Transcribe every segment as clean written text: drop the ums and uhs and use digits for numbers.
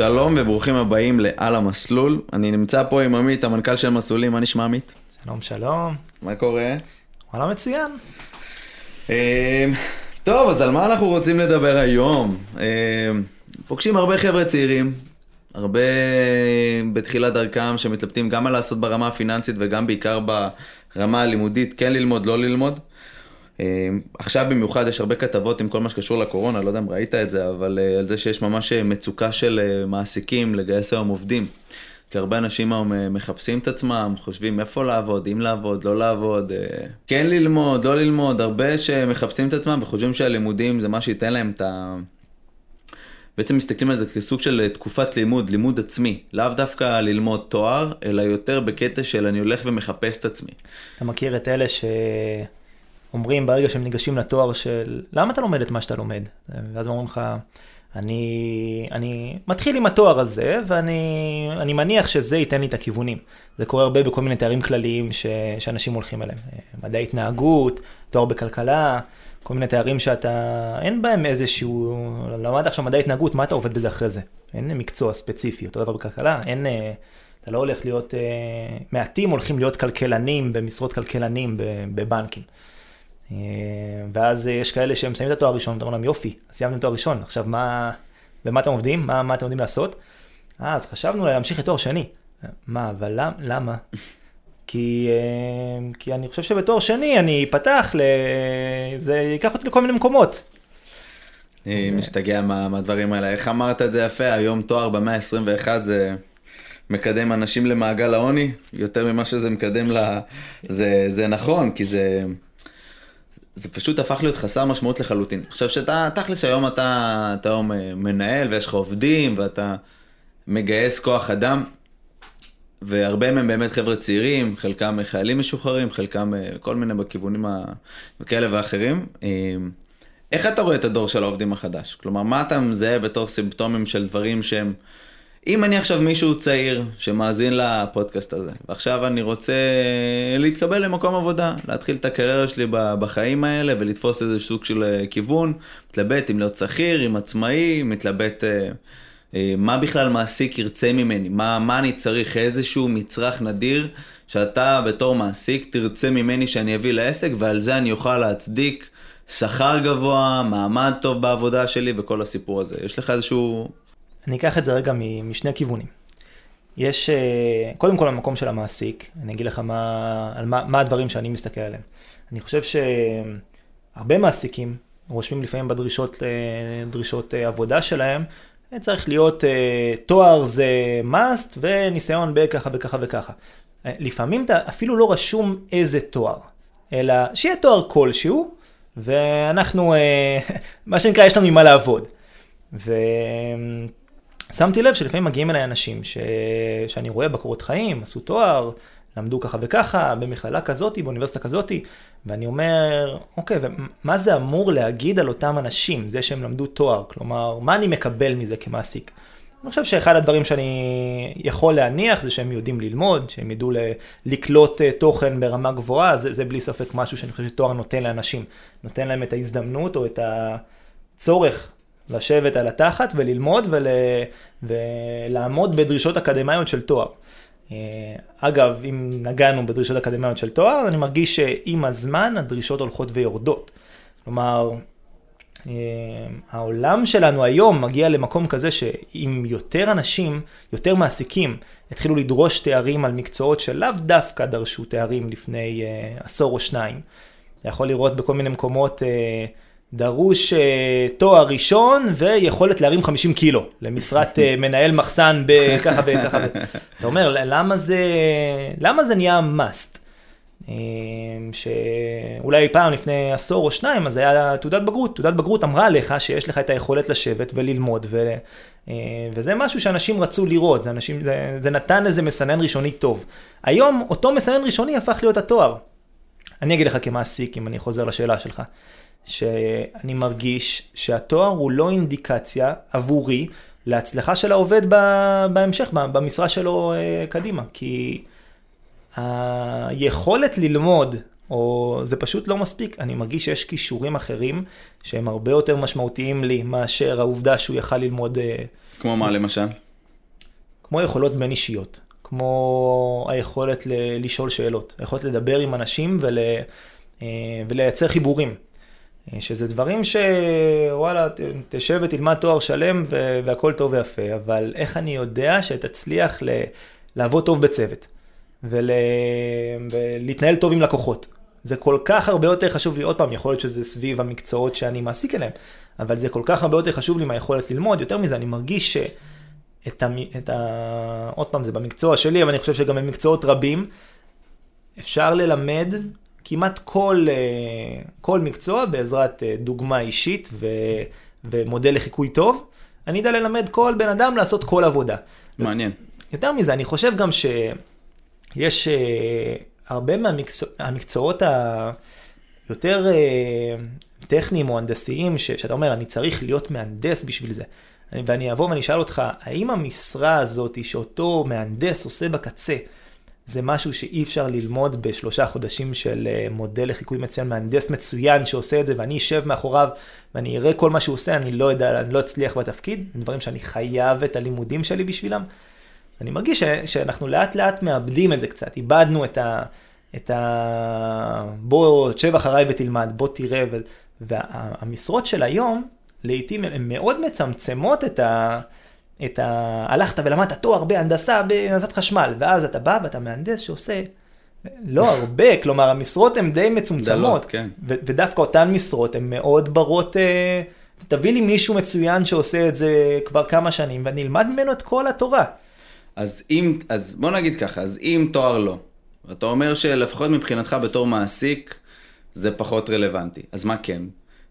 שלום וברוכים הבאים לעל המסלול. אני נמצא פה עם עמית, המנכ"ל של מסלולים. מה נשמע, עמית? שלום, שלום. מה קורה? וואלה, מצוין. טוב, אז על מה אנחנו רוצים לדבר היום? פוגשים הרבה חבר'ה צעירים, הרבה בתחילת דרכם, שמתלבטים גם על לעשות ברמה הפיננסית וגם בעיקר ברמה הלימודית, כן ללמוד, לא ללמוד. עכשיו במיוחד יש הרבה כתבות עם כל מה שקשור לקורונה, לא יודע אם ראית את זה, אבל על זה שיש ממש מצוקה של מעסיקים לגייס היום עובדים. כי הרבה אנשים מחפשים את עצמם, חושבים איפה לעבוד, אם לעבוד, לא לעבוד, כן ללמוד, לא ללמוד, הרבה שמחפשים את עצמם וחושבים שהלימודים זה מה שייתן להם את ה... בעצם מסתכלים על זה כסוג של תקופת לימוד, לימוד עצמי. לאו דווקא ללמוד תואר, אלא יותר בקטע של אני הולך ומחפש את עצמי. אתה מכיר את אלה ש... אומרים ברגע שהם ניגשים לתואר של, למה אתה לומד את מה שאתה לומד? ואז אומרים לך, אני מתחיל עם התואר הזה, ואני מניח שזה ייתן לי את הכיוונים. זה קורה הרבה בכל מיני תארים כלליים שאנשים הולכים אליהם. מדעי התנהגות, תואר בכלכלה, כל מיני תארים שאתה, אין בהם איזשהו, למד עכשיו מדעי התנהגות, מה אתה עובד בזה אחרי זה? אין מקצוע ספציפי, אותו דבר בכלכלה, אין... אתה לא הולך להיות, מעטים הולכים להיות כלכלנים במשרות כלכלנים בבנקים. ואז יש כאלה שהם סיימים את התואר ראשון, ואתה אומר להם, יופי, סיימתם תואר ראשון, עכשיו מה, במה אתם עובדים? מה אתם עובדים לעשות? אז חשבנו להמשיך את תואר שני. מה, אבל למה? כי אני חושב שבתואר שני אני פתח, זה ייקח אותי לכל מיני מקומות. אני משתגע מהדברים האלה. איך אמרת את זה יפה? היום תואר במאה ה-21 זה... מקדם אנשים למעגל העוני, יותר ממה שזה מקדם לה, זה נכון, כי זה פשוט הפך להיות חסר משמעות לחלוטין. עכשיו שאתה, תכלס היום אתה מנהל ויש לך עובדים ואתה מגייס כוח אדם, והרבה מהם באמת חבר'ה צעירים, חלקם חיילים משוחררים, חלקם כל מיני בכיוונים כאלה ואחרים. איך אתה רואה את הדור של העובדים החדש? כלומר, מה אתה מזהה בתור סימפטומים של דברים שהם, אם אני עכשיו מישהו צעיר שמאזין לפודקאסט הזה, ועכשיו אני רוצה להתקבל למקום עבודה, להתחיל את הקריירה שלי בחיים האלה, ולתפוס איזה סוג של כיוון, מתלבט אם להיות שכיר, אם עצמאי, מתלבט מה בכלל מעסיק ירצה ממני, מה אני צריך, איזשהו מצרך נדיר, שאתה בתור מעסיק תרצה ממני שאני אביא לעסק, ועל זה אני אוכל להצדיק שכר גבוה, מעמד טוב בעבודה שלי, וכל הסיפור הזה. יש לך איזשהו... אני אקח את זה רגע משני כיוונים. יש, קודם כל המקום של המעסיק, אני אגיד לך מה הדברים שאני מסתכל עליהם. אני חושב שהרבה מעסיקים רושמים לפעמים בדרישות עבודה שלהם, צריך להיות תואר זה must וניסיון בככה וככה וככה. לפעמים אתה אפילו לא רשום איזה תואר, אלא שיהיה תואר כלשהו, ואנחנו, מה שנקרא, יש לנו עם מה לעבוד. ו... שמתי לב שלפעמים מגיעים אליי אנשים שאני רואה בקורות חיים, עשו תואר, למדו ככה וככה, במכללה כזאת, באוניברסיטה כזאת, ואני אומר, אוקיי, ומה זה אמור להגיד על אותם אנשים, זה שהם למדו תואר? כלומר, מה אני מקבל מזה כמעסיק? אני חושב שאחד הדברים שאני יכול להניח זה שהם יודעים ללמוד, שהם ידעו לקלוט תוכן ברמה גבוהה, זה בלי ספק משהו שאני חושב שתואר נותן לאנשים, נותן להם את ההזדמנות או את הצורך, לשבת על התחת וללמוד ולעמוד בדרישות אקדמיות של תואר. אגב, אם נגענו בדרישות אקדמיות של תואר, אני מרגיש שעם הזמן הדרישות הולכות ויורדות. כלומר, העולם שלנו היום מגיע למקום כזה שאם יותר אנשים, יותר מעסיקים, התחילו לדרוש תארים על מקצועות שלאו דווקא דרשו תארים לפני עשור או שניים. אתה יכול לראות בכל מיני מקומות... דרוש תואר ראשון ויכולת להרים 50 קילו למשרת מנהל מחסן בככה וככה. אתה אומר, למה זה נהיה must? שאולי פעם לפני עשור או שניים, אז היה תעודת בגרות. תעודת בגרות אמרה לך שיש לך את היכולת לשבת וללמוד, וזה משהו שאנשים רצו לראות. זה נתן איזה מסנן ראשוני טוב. היום אותו מסנן ראשוני הפך להיות התואר. אני אגיד לך כמעסיק, אם אני חוזר לשאלה שלך. שאני מרגיש שהתואר הוא לא אינדיקציה עבורי להצלחה של העובד בהמשך, במשרה שלו קדימה. כי היכולת ללמוד, או זה פשוט לא מספיק. אני מרגיש שיש כישורים אחרים שהם הרבה יותר משמעותיים לי מאשר העובדה שהוא יכל ללמוד. כמו מה למשל? כמו יכולות בין אישיות, כמו היכולת לשאול שאלות, היכולת לדבר עם אנשים ולייצר חיבורים. שזה דברים שוואלה, תשב ותלמד תואר שלם והכל טוב ויפה, אבל איך אני יודע שתצליח לעבוד טוב בצוות ולהתנהל טוב עם לקוחות? זה כל כך הרבה יותר חשוב לי, עוד פעם, יכול להיות שזה סביב המקצועות שאני מעסיק אליהם, אבל זה כל כך הרבה יותר חשוב לי מהיכולת ללמוד. יותר מזה, אני מרגיש עוד פעם, זה במקצוע שלי, אבל אני חושב שגם במקצועות רבים, אפשר ללמד כמעט כל מקצוע בעזרת דוגמה אישית ומודל לחיקוי טוב. אני יודע ללמד כל בן אדם לעשות כל עבודה. מעניין. יותר מזה, אני חושב גם שיש הרבה מהמקצועות היותר טכניים או הנדסיים, שאתה אומר, אני צריך להיות מהנדס בשביל זה. ואני אבוא ואני אשאל אותך, האם המשרה הזאת שאותו מהנדס עושה בקצה, זה משהו שאי אפשר ללמוד בשלושה חודשים של מודל לחיקוי מצוין, מהנדס מצוין שעושה את זה, ואני אשב מאחוריו ואני אראה כל מה שהוא עושה, אני לא יודע, אני לא אצליח בתפקיד, דברים שאני חייב את הלימודים שלי בשבילם. אני מרגיש שאנחנו לאט לאט מאבדים את זה קצת, איבדנו בוא תשב אחריי ותלמד, בוא תראה, והמשרות של היום, לעתים הן מאוד מצמצמות הלכת ולמדת תואר בהנדסה, בהנדסת חשמל, ואז אתה בא ואתה מהנדס שעושה לא הרבה, כלומר המשרות הן די מצומצמות, כן. ודווקא אותן משרות הן מאוד ברות, תביא לי מישהו מצוין שעושה את זה כבר כמה שנים, ואני אלמד ממנו את כל התורה. אז בוא נגיד ככה, אז אם תואר לא, אתה אומר שלפחות מבחינתך בתור מעסיק, זה פחות רלוונטי, אז מה כן?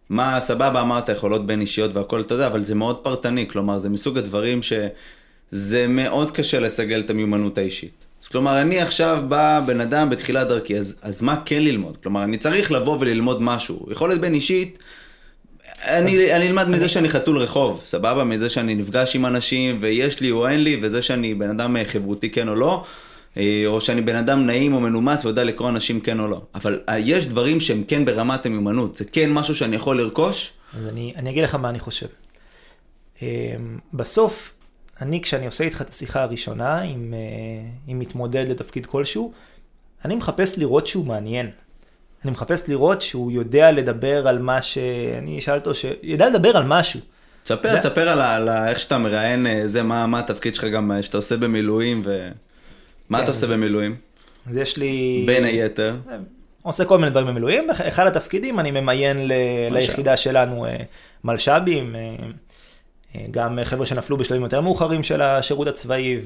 מה סבבה אמרת, יכולות בין אישיות והכל, אתה יודע, אבל זה מאוד פרטני, כלומר, זה מסוג הדברים שזה מאוד קשה לסגל את המיומנות האישית. כלומר, אני עכשיו בא בן אדם בתחילת דרכי, אז מה כן ללמוד? כלומר, אני צריך לבוא וללמוד משהו. יכולת בין אישית, אני אלמד מזה שאני חתול רחוב, סבבה, מזה שאני נפגש עם אנשים ויש לי או אין לי, וזה שאני בן אדם חברותי כן או לא, או שאני בן אדם נעים או מנומס ויודע לקרוא אנשים כן או לא. אבל יש דברים שהם כן ברמת המיומנות. זה כן משהו שאני יכול לרכוש. אז אני אגיד לך מה אני חושב. בסוף, כשאני עושה איתך את השיחה הראשונה, אם מתמודד לתפקיד כלשהו, אני מחפש לראות שהוא מעניין. אני מחפש לראות שהוא יודע לדבר על מה שאני שאלת אותו, שיודע לדבר על משהו. תספר על איך שאתה מראיין, מה התפקיד שלך גם, שאתה עושה במילואים מה אתה עושה במילואים? אז יש לי... בין היתר. עושה כל מיני דברים במילואים. אחד התפקידים, אני ממיין ליחידה שלנו מלש"בים, גם חבר'ה שנפלו בשלבים יותר מאוחרים של השירות הצבאי,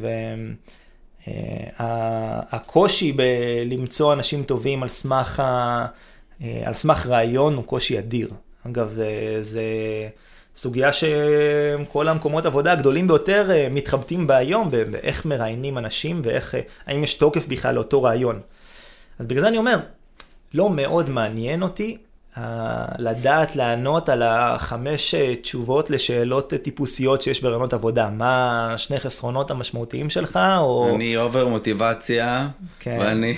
והקושי בלמצוא אנשים טובים על סמך רעיון הוא קושי אדיר. אגב, זה סוגיה שכל המקומות עבודה הגדולים ביותר מתחבטים בה היום, ואיך מראיינים אנשים, האם יש תוקף בכלל לאותו רעיון. אז בגלל זה אני אומר, לא מאוד מעניין אותי לדעת לענות על 5 תשובות לשאלות טיפוסיות שיש ברעיונות עבודה. מה שני חסרונות המשמעותיים שלך? אני עובר מוטיבציה, ואני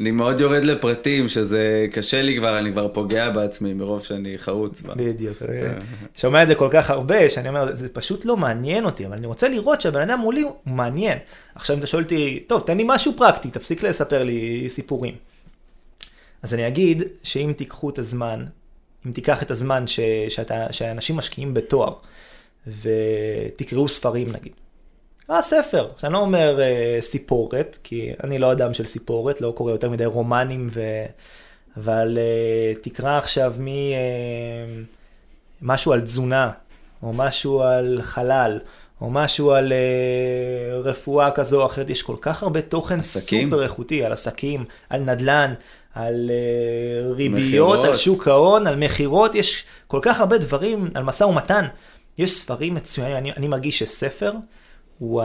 מאוד יורד לפרטים, שזה קשה לי כבר, אני כבר פוגע בעצמי מרוב שאני חרוץ בה. בדיוק, שומע את זה כל כך הרבה, שאני אומר, זה פשוט לא מעניין אותי, אבל אני רוצה לראות שהבן אדם מולי הוא מעניין. עכשיו אם אתה שואל אותי, טוב, תן לי משהו פרקטי, תפסיק לספר לי סיפורים. אז אני אגיד שאם תיקח את הזמן שאנשים משקיעים בתואר, ותקראו ספרים נגיד. ספר, שאני לא אומר סיפורת, כי אני לא אדם של סיפורת, לא קורא יותר מדי רומנים, אבל תקרא עכשיו משהו על תזונה, או משהו על חלל, או משהו על רפואה כזו או אחרת. יש כל כך הרבה תוכן סופר איכותי, על עסקים, על נדל"ן, על ריביות, על שוק ההון, על מחירות, יש כל כך הרבה דברים, על משא ומתן, יש ספרים מצוינים. אני מרגיש שספר, הוא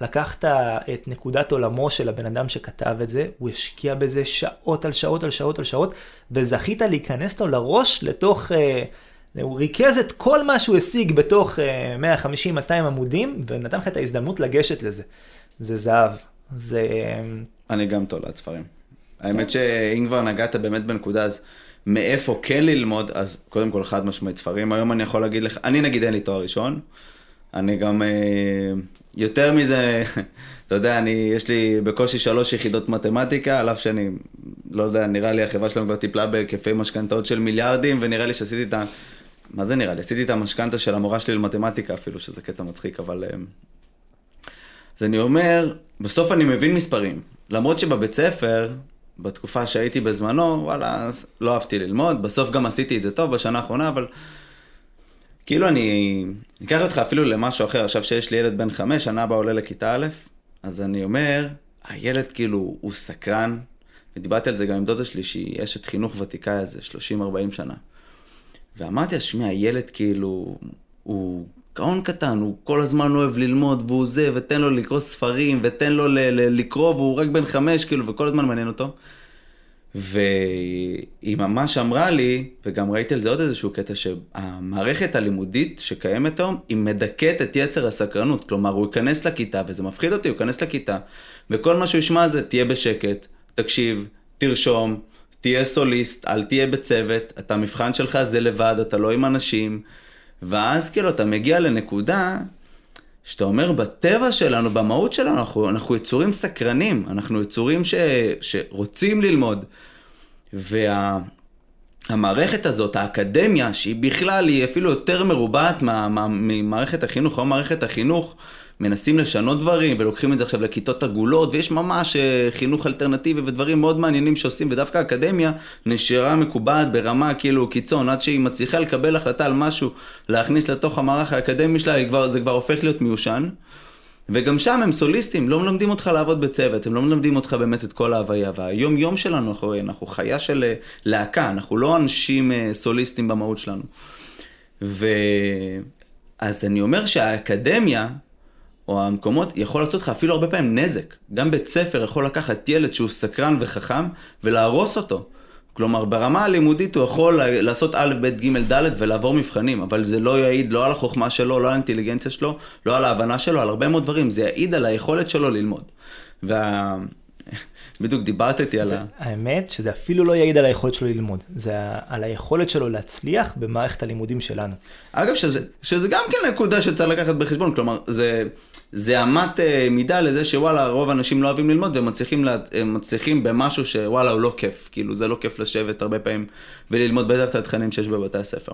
לקחת את נקודת עולמו של הבן אדם שכתב את זה, הוא השקיע בזה שעות על שעות על שעות על שעות, וזכית להיכנס לו לראש לתוך, הוא ריכז את כל מה שהוא השיג בתוך 150-200 עמודים, ונתן לך את ההזדמנות לגשת לזה. זה זהב. אני גם תולעת ספרים. האמת שאם כבר נגעת באמת בנקודה, אז מאיפה כן ללמוד, אז קודם כל חד משמעית ספרים. היום אני יכול להגיד לך, אני נגיד אין לי תואר ראשון, אני גם יותר מזה, אתה יודע, יש לי בקושי 3 יחידות מתמטיקה, על אף שאני, לא יודע, נראה לי החברה שלנו כבר טיפלה בהיקפי משכנתאות של מיליארדים, ונראה לי שעשיתי את ה... מה זה נראה לי? עשיתי את המשכנתה של המורה שלי למתמטיקה אפילו, שזה קטע מצחיק, אבל... אז אני אומר, בסוף אני מבין מספרים. למרות שבבית ספר, בתקופה שהייתי בזמנו, וואלה, לא אהבתי ללמוד, בסוף גם עשיתי את זה טוב בשנה האחרונה, אבל... כאילו אני אקח אותך אפילו למשהו אחר, עכשיו שיש לי ילד בן 5, שנה הבאה עולה לכיתה א', אז אני אומר, הילד כאילו הוא סקרן, ודיברתי על זה גם עם דודה שלי, שהיא אשת חינוך ותיקה איזה 30-40 שנה. ואמרתי, השמי, הילד כאילו, הוא גאון קטן, הוא כל הזמן אוהב ללמוד, והוא זה, ותן לו לקרוא ספרים, ותן לו לקרוא, והוא רק בן 5, כאילו, וכל הזמן מעניין אותו. והיא ממש אמרה לי, וגם ראיתי על זה עוד איזשהו קטע, שהמערכת הלימודית שקיימת היום, היא מדכאת את יצר הסקרנות. כלומר, הוא ייכנס לכיתה, וזה מפחיד אותי, הוא ייכנס לכיתה, וכל מה שהוא ישמע זה, תהיה בשקט, תקשיב, תרשום, תהיה סוליסט, אל תהיה בצוות, אתה מבחן שלך זה לבד, אתה לא עם אנשים, ואז כאילו אתה מגיע לנקודה, שאתה אומר, בטבע שלנו, במהות שלנו, אנחנו יצורים סקרנים, אנחנו יצורים שרוצים ללמוד. והמערכת הזאת, האקדמיה, שהיא בכלל היא אפילו יותר מרובעת ממערכת החינוך, או מערכת החינוך, מנסים לשנות דברים, ולוקחים את זה עכשיו לכיתות עגולות, ויש ממש חינוך אלטרנטיבי ודברים מאוד מעניינים שעושים, ודווקא האקדמיה נשארה מקובעת ברמה כאילו קיצון, עד שהיא מצליחה לקבל החלטה על משהו, להכניס לתוך המערך האקדמי שלה, זה כבר הופך להיות מיושן. וגם שם הם סוליסטים, לא מלמדים אותך לעבוד בצוות, הם לא מלמדים אותך באמת את כל ההוויה, והיום יום שלנו אנחנו חיה של להקה, אנחנו לא אנשים סוליסטים במהות שלנו. אז אני אומר שהאקדמיה, או המקומות, יכול לעשות לך אפילו הרבה פעמים נזק. גם בית ספר יכול לקחת ילד שהוא סקרן וחכם, ולהרוס אותו. כלומר, ברמה הלימודית הוא יכול לעשות א', ב', ג', ד', ולעבור מבחנים, אבל זה לא יעיד לא על החוכמה שלו, לא על האינטליגנציה שלו, לא על ההבנה שלו, על הרבה מאוד דברים. זה יעיד על היכולת שלו ללמוד. בדיוק דיברת איתי על... האמת שזה אפילו לא יעיד על היכולת שלו ללמוד, זה על היכולת שלו להצליח במערכת הלימודים שלנו. אגב, שזה גם כן נקודה שצריך לקחת בחשבון, כלומר, זה אמת מידה לזה שוואלה, רוב האנשים לא אוהבים ללמוד, והם מצליחים במשהו שוואלה, הוא לא כיף, כאילו זה לא כיף לשבת הרבה פעמים, וללמוד בטח את התכנים שיש בבתי הספר.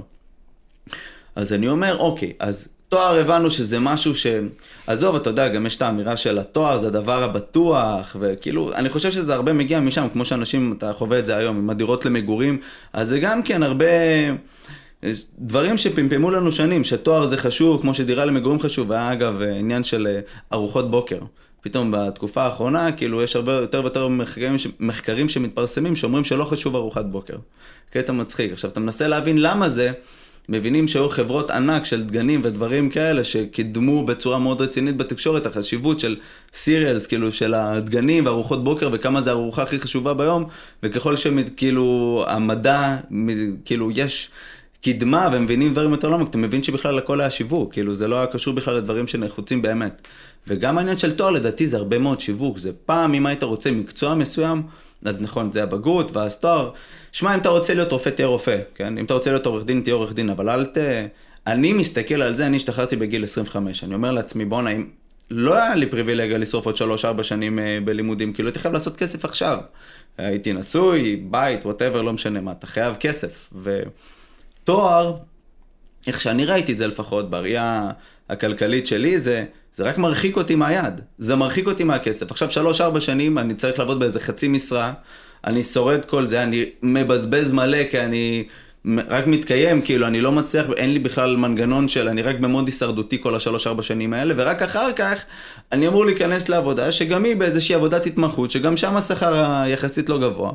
אז אני אומר, אוקיי, אז... תואר הבנו שזה משהו שעזוב, אתה יודע, גם יש את האמירה של התואר, זה הדבר הבטוח, וכאילו, אני חושב שזה הרבה מגיע משם, כמו שאנשים, אתה חווה את זה היום, עם הדירות למגורים, אז זה גם כן הרבה דברים שפמפמו לנו שנים, שתואר זה חשוב, כמו שדירה למגורים חשוב, ואגב, עניין של ארוחות בוקר. פתאום בתקופה האחרונה, כאילו, יש הרבה יותר ויותר מחקרים שמתפרסמים, שאומרים שלא חשוב ארוחת בוקר. קטע מצחיק. עכשיו, אתה מנסה להבין למה זה, מבינים שהיו חברות ענק של דגנים ודברים כאלה שקידמו בצורה מאוד רצינית בתקשורת החשיבות של סיריאלס, כאילו של הדגנים וארוחות בוקר וכמה זה הארוחה הכי חשובה ביום, וככל שכאילו המדע, כאילו יש קדמה ומבינים דברים יותר לעומק, אתה מבין שבכלל הכל היה שיווק, כאילו זה לא היה קשור בכלל לדברים שנחוצים באמת. וגם העניין של תואר לדעתי זה הרבה מאוד שיווק, זה פעם אם היית רוצה מקצוע מסוים, אז נכון, זה הבגרות, ואז תואר, שמע, אם אתה רוצה להיות רופא, תהיה רופא, כן? אם אתה רוצה להיות עורך דין, תהיה עורך דין, אבל אני מסתכל על זה, אני השתחררתי בגיל 25, אני אומר לעצמי, בוא נעים, לא היה לי פריבילגיה לשרוף עוד 3-4 שנים בלימודים, כאילו, אתה חייב לעשות כסף עכשיו. הייתי נשוי, בית, whatever, לא משנה מה, אתה חייב כסף. ותואר, איך שאני ראיתי את זה לפחות, בראייה הכלכלית שלי, זה רק מרחיק אותי מהיד, זה מרחיק אותי מהכסף. עכשיו 3-4 שנים אני צריך לעבוד באיזה חצי משרה, אני שורד כל זה, אני מבזבז מלא כי אני רק מתקיים, כאילו אני לא מצליח, אין לי בכלל מנגנון של, אני רק במוד הישרדותי כל 3-4 שנים האלה, ורק אחר כך אני אמור להיכנס לעבודה, שגם היא באיזושהי עבודת התמחות, שגם שם השכר היחסית לא גבוה.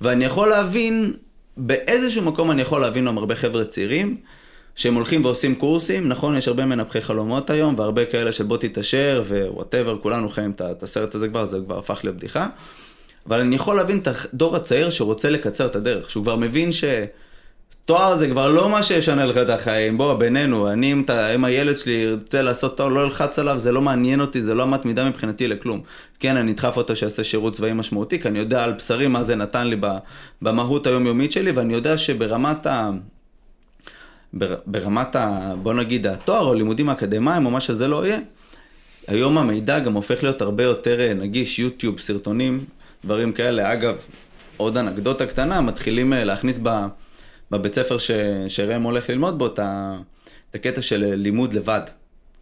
ואני יכול להבין, באיזשהו מקום אני יכול להבין עם הרבה חבר'ה צעירים, שהם הולכים ועושים קורסים, נכון, יש הרבה מנפחי חלומות היום, והרבה כאלה של בוא תתאשר, ווואטאבר, כולנו חיים את הסרט הזה כבר, זה כבר הפך לבדיחה, אבל אני יכול להבין את הדור הצעיר שרוצה לקצר את הדרך, שהוא כבר מבין שתואר זה כבר לא מה שישנה לך את החיים, בוא, בינינו, אם הילד שלי ירצה לעשות תואר, לא אלחץ עליו, זה לא מעניין אותי, זה לא אמת מידה מבחינתי לכלום. כן, אני אדחף אותו שיעשה שירות צבאי משמעותי, כי אני יודע על בשרי מה זה נתן לי במהות היומיומית שלי, ואני יודע שברמת ברמת, בוא נגיד, התואר או לימודים האקדמיים או מה שזה לא יהיה, היום המידע גם הופך להיות הרבה יותר נגיש, יוטיוב, סרטונים, דברים כאלה. אגב, עוד אנקדוטה קטנה, מתחילים להכניס בבית ספר שרם הולך ללמוד בו את הקטע של לימוד לבד.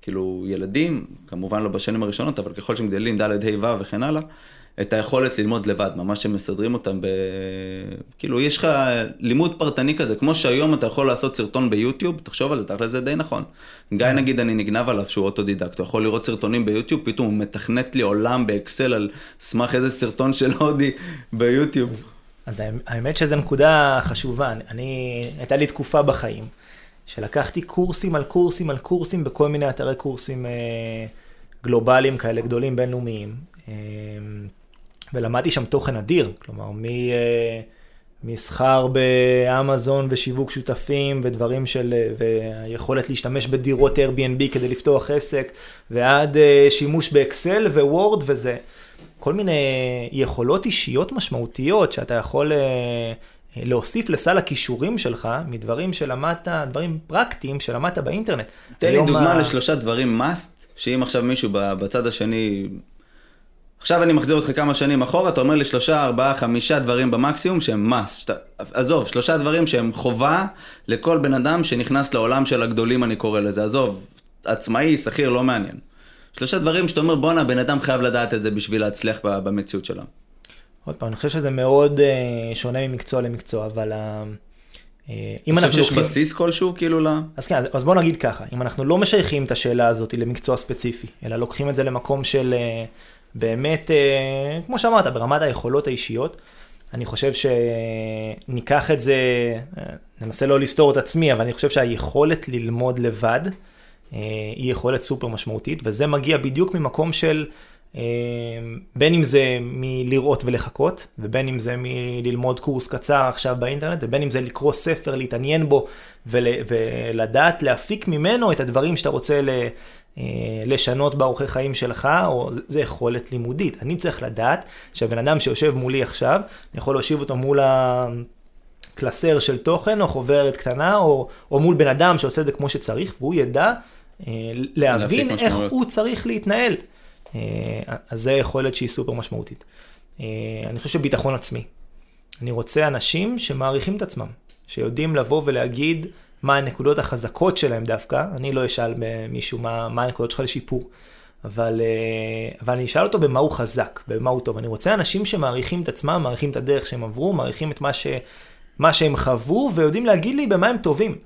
כאילו ילדים, כמובן לא בשנים הראשונות, אבל ככל שהם גדלים, ד' ה' ו' וכן הלאה, את היכולת ללמוד לבד, ממש שמסדרים אותם כאילו יש לך לימוד פרטני כזה, כמו שהיום אתה יכול לעשות סרטון ביוטיוב, תחשוב על זה, תכל'ס זה די נכון. גיא נגיד אני נגנב עליו שהוא אוטודידקט, הוא יכול לראות סרטונים ביוטיוב, פתאום הוא מתכנת לי עולם באקסל על סמך איזה סרטון של הודי ביוטיוב. אז האמת שזו נקודה חשובה, הייתה לי תקופה בחיים, שלקחתי קורסים על קורסים על קורסים, בכל מיני אתרי קורסים גלובליים כאלה גדולים בינלאומיים, ולמדתי שם תוכן אדיר, כלומר, מסחר באמזון ושיווק שותפים ודברים של, ויכולת להשתמש בדירות Airbnb כדי לפתוח עסק, ועד שימוש באקסל וורד וזה, כל מיני יכולות אישיות משמעותיות שאתה יכול להוסיף לסל הכישורים שלך מדברים שלמדת, דברים פרקטיים שלמדת באינטרנט. תן לי דוגמה לשלושה דברים must, שאם עכשיו מישהו בצד השני, עכשיו אני מחזיר אותך כמה שנים אחורה, אתה אומר לי 3, 4, 5 דברים במקסימום שהם must. עזוב, 3 דברים שהם חובה לכל בן אדם שנכנס לעולם של הגדולים, אני קורא לזה. עזוב, עצמאי, שכיר, לא מעניין. 3 דברים שאתה אומר, בונה, בן אדם חייב לדעת את זה בשביל להצליח במציאות שלו. עוד פעם, אני חושב שזה מאוד שונה ממקצוע למקצוע, אבל אם אנחנו שיש בסיס כלשהו, כאילו לא? אז כן, אז בוא נגיד ככה, אם אנחנו לא משייכים את השאלה הזאת למקצוע ספציפי, אלא לוקחים את זה למקום של באמת, כמו שאמרת, ברמת היכולות האישיות, אני חושב שניקח את זה, ננסה לא לסתור את עצמי, אבל אני חושב שהיכולת ללמוד לבד, היא יכולת סופר משמעותית, וזה מגיע בדיוק ממקום של, בין אם זה מלראות ולחכות, ובין אם זה מללמוד קורס קצר עכשיו באינטרנט, ובין אם זה לקרוא ספר, להתעניין בו, ולדעת להפיק ממנו את הדברים שאתה רוצה לשנות באורחי חיים שלך, או זה יכולת לימודית. אני צריך לדעת שהבן אדם שיושב מולי עכשיו, אני יכול להושיב אותו מול הקלסר של תוכן, או חוברת קטנה, או מול בן אדם שעושה את זה כמו שצריך, והוא ידע להבין איך הוא צריך להתנהל. אז זה יכולת שהיא סופר משמעותית. אני חושב שביטחון עצמי. אני רוצה אנשים שמעריכים את עצמם, שיודעים לבוא ולהגיד מה הנקודות החזקות שלהם דווקא. אני לא אשאל מישהו מה הנקודות שלך לשיפור, אבל אני אשאל אותו במה הוא חזק, במה הוא טוב. אני רוצה אנשים שמעריכים את עצמם, מעריכים את הדרך שהם עברו, מעריכים את מה שהם חוו, ויודעים להגיד לי במה הם טובים.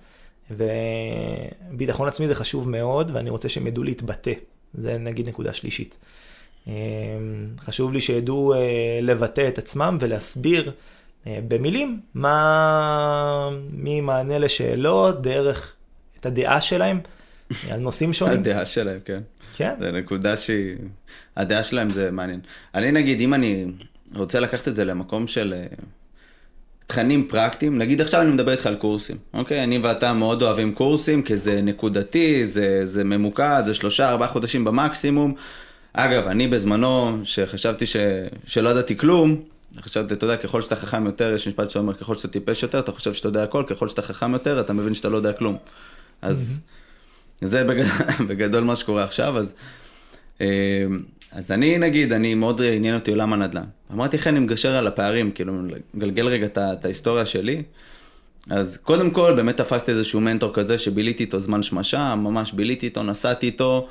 וביטחון עצמי זה חשוב מאוד, ואני רוצה שהם ידעו להתבטא. זה נגיד נקודה שלישית. חשוב לי שידעו לבטא את עצמם ולהסביר במילים מי מענה לשאלות, דרך את הדעה שלהם, על נושאים שונים. הדעה שלהם, כן. כן. זה נקודה שהיא, הדעה שלהם זה מעניין. אני נגיד, אם אני רוצה לקחת את זה למקום של תכנים פרקטיים, נגיד עכשיו אני מדבר איתך על קורסים, אוקיי? אני ואתה מאוד אוהבים קורסים, כי זה נקודתי, זה ממוקד, זה 3-4 חודשים במקסימום. אגב, אני בזמנו, שחשבתי שלא ידעתי כלום, חשבתי, אתה יודע, ככל שאתה חכם יותר, יש משפט שאומר, ככל שאתה טיפש יותר, אתה חושב שאתה יודע הכל, ככל שאתה חכם יותר, אתה מבין שאתה לא יודע כלום. אז זה בגדול מה שקורה עכשיו, אז אני נגיד, אני מאוד עניין אותי עולם הנדל"ן. אמרתי איך אני מגשר על הפערים, כאילו גלגל רגע את ההיסטוריה שלי. אז קודם כל באמת תפסתי איזשהו מנטור כזה שביליתי איתו זמן שמשה, ממש ביליתי איתו, נסעתי איתו.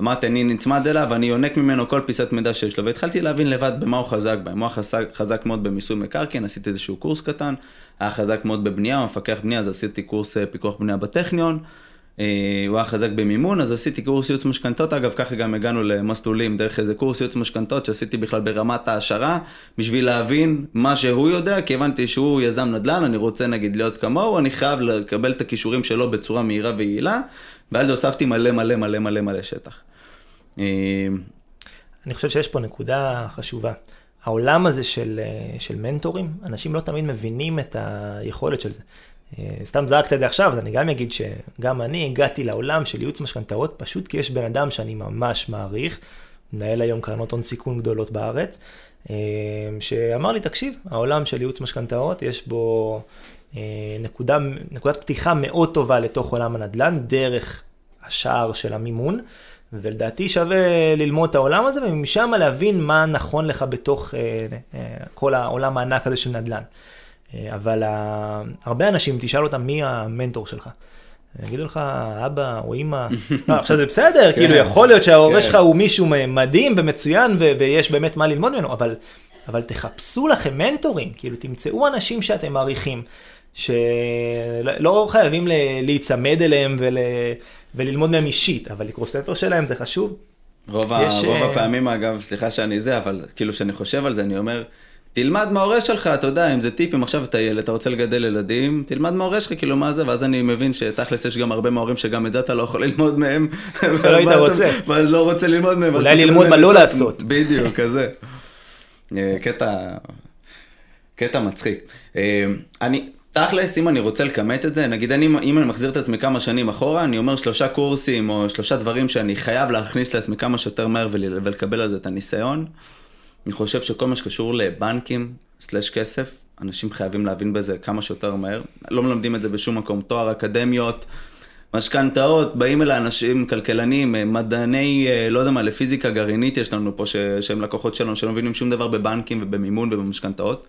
אמרתי אני נצמד אליו, אני יונק ממנו כל פיסת מידע שיש לו, והתחלתי להבין לבד במה הוא חזק בהם. הוא חזק מאוד במיסוי מקרקעין, עשיתי איזשהו קורס קטן, היה חזק מאוד בבנייה, הוא מפקח בנייה, אז עשיתי קורס פיקוח בנייה בטכניון. הוא היה חזק במימון, אז עשיתי קורס ייעוץ משכנתאות, אגב ככה גם הגענו למסלולים דרך איזה קורס ייעוץ משכנתאות שעשיתי בכלל ברמת ההשערה, בשביל להבין מה שהוא יודע, כי הבנתי שהוא יזם נדל"ן, אני רוצה נגיד להיות כמוהו, אני חייב לקבל את הכישורים שלו בצורה מהירה ויעילה, ועל זה הוספתי מלא מלא מלא מלא מלא שטח. אני חושב שיש פה נקודה חשובה. העולם הזה של מנטורים, אנשים לא תמיד מבינים את היכולת של זה. סתם זרקת את זה עכשיו, אז אני גם אגיד שגם אני הגעתי לעולם של ייעוץ משכנתאות, פשוט כי יש בן אדם שאני ממש מעריך, מנהל היום קרנות הון סיכון גדולות בארץ, שאמר לי, תקשיב, העולם של ייעוץ משכנתאות, יש בו נקודת פתיחה מאוד טובה לתוך עולם הנדל"ן, דרך השער של המימון, ולדעתי שווה ללמוד את העולם הזה, ומשם להבין מה נכון לך בתוך כל העולם הענק הזה של נדל"ן. אבל הרבה אנשים, תשאל אותם מי המנטור שלך. יגידו לך, אבא או אמא, לא, עכשיו זה בסדר, כאילו יכול להיות שההורה שלך הוא מישהו מדהים ומצוין, ויש באמת מה ללמוד ממנו, אבל תחפשו לכם מנטורים, כאילו תמצאו אנשים שאתם מעריכים, שלא חייבים להיצמד אליהם וללמוד מהם אישית, אבל לקרוא ספר שלהם זה חשוב. רוב הפעמים, אגב, סליחה שאני זה, אבל כאילו שאני חושב על זה, אני אומר, תלמד מההורה שלך, אתה יודע, אם זה טיפים, עכשיו אתה רוצה לגדל ילדים, תלמד מההורה שלך, כאילו מה זה, ואז אני מבין שתכלס יש גם הרבה מההורים שגם את זה אתה לא יכול ללמוד מהם. לא היית רוצה. ואז לא רוצה ללמוד מהם. אולי ללמוד מה לא לעשות. בדיוק, כזה. קטע מצחיק. תכלס, אם אני רוצה לקמת את זה, נגיד אם אני מחזיר את עצמי כמה שנים אחורה, אני אומר 3 קורסים או 3 דברים שאני חייב להכניס לעצמי כמה שיותר מהר ולקבל על זה את הניסיון. אני חושב שכל מה שקשור לבנקים, /כסף, אנשים חייבים להבין בזה כמה שיותר מהר. לא מלמדים את זה בשום מקום, תואר, אקדמיות, משכנתאות, באים אלה אנשים כלכלנים, מדעני, לא יודע מה, לפיזיקה גרעינית יש לנו פה שהם לקוחות שלנו, שלא מבינים שום דבר בבנקים ובמימון ובמשכנתאות.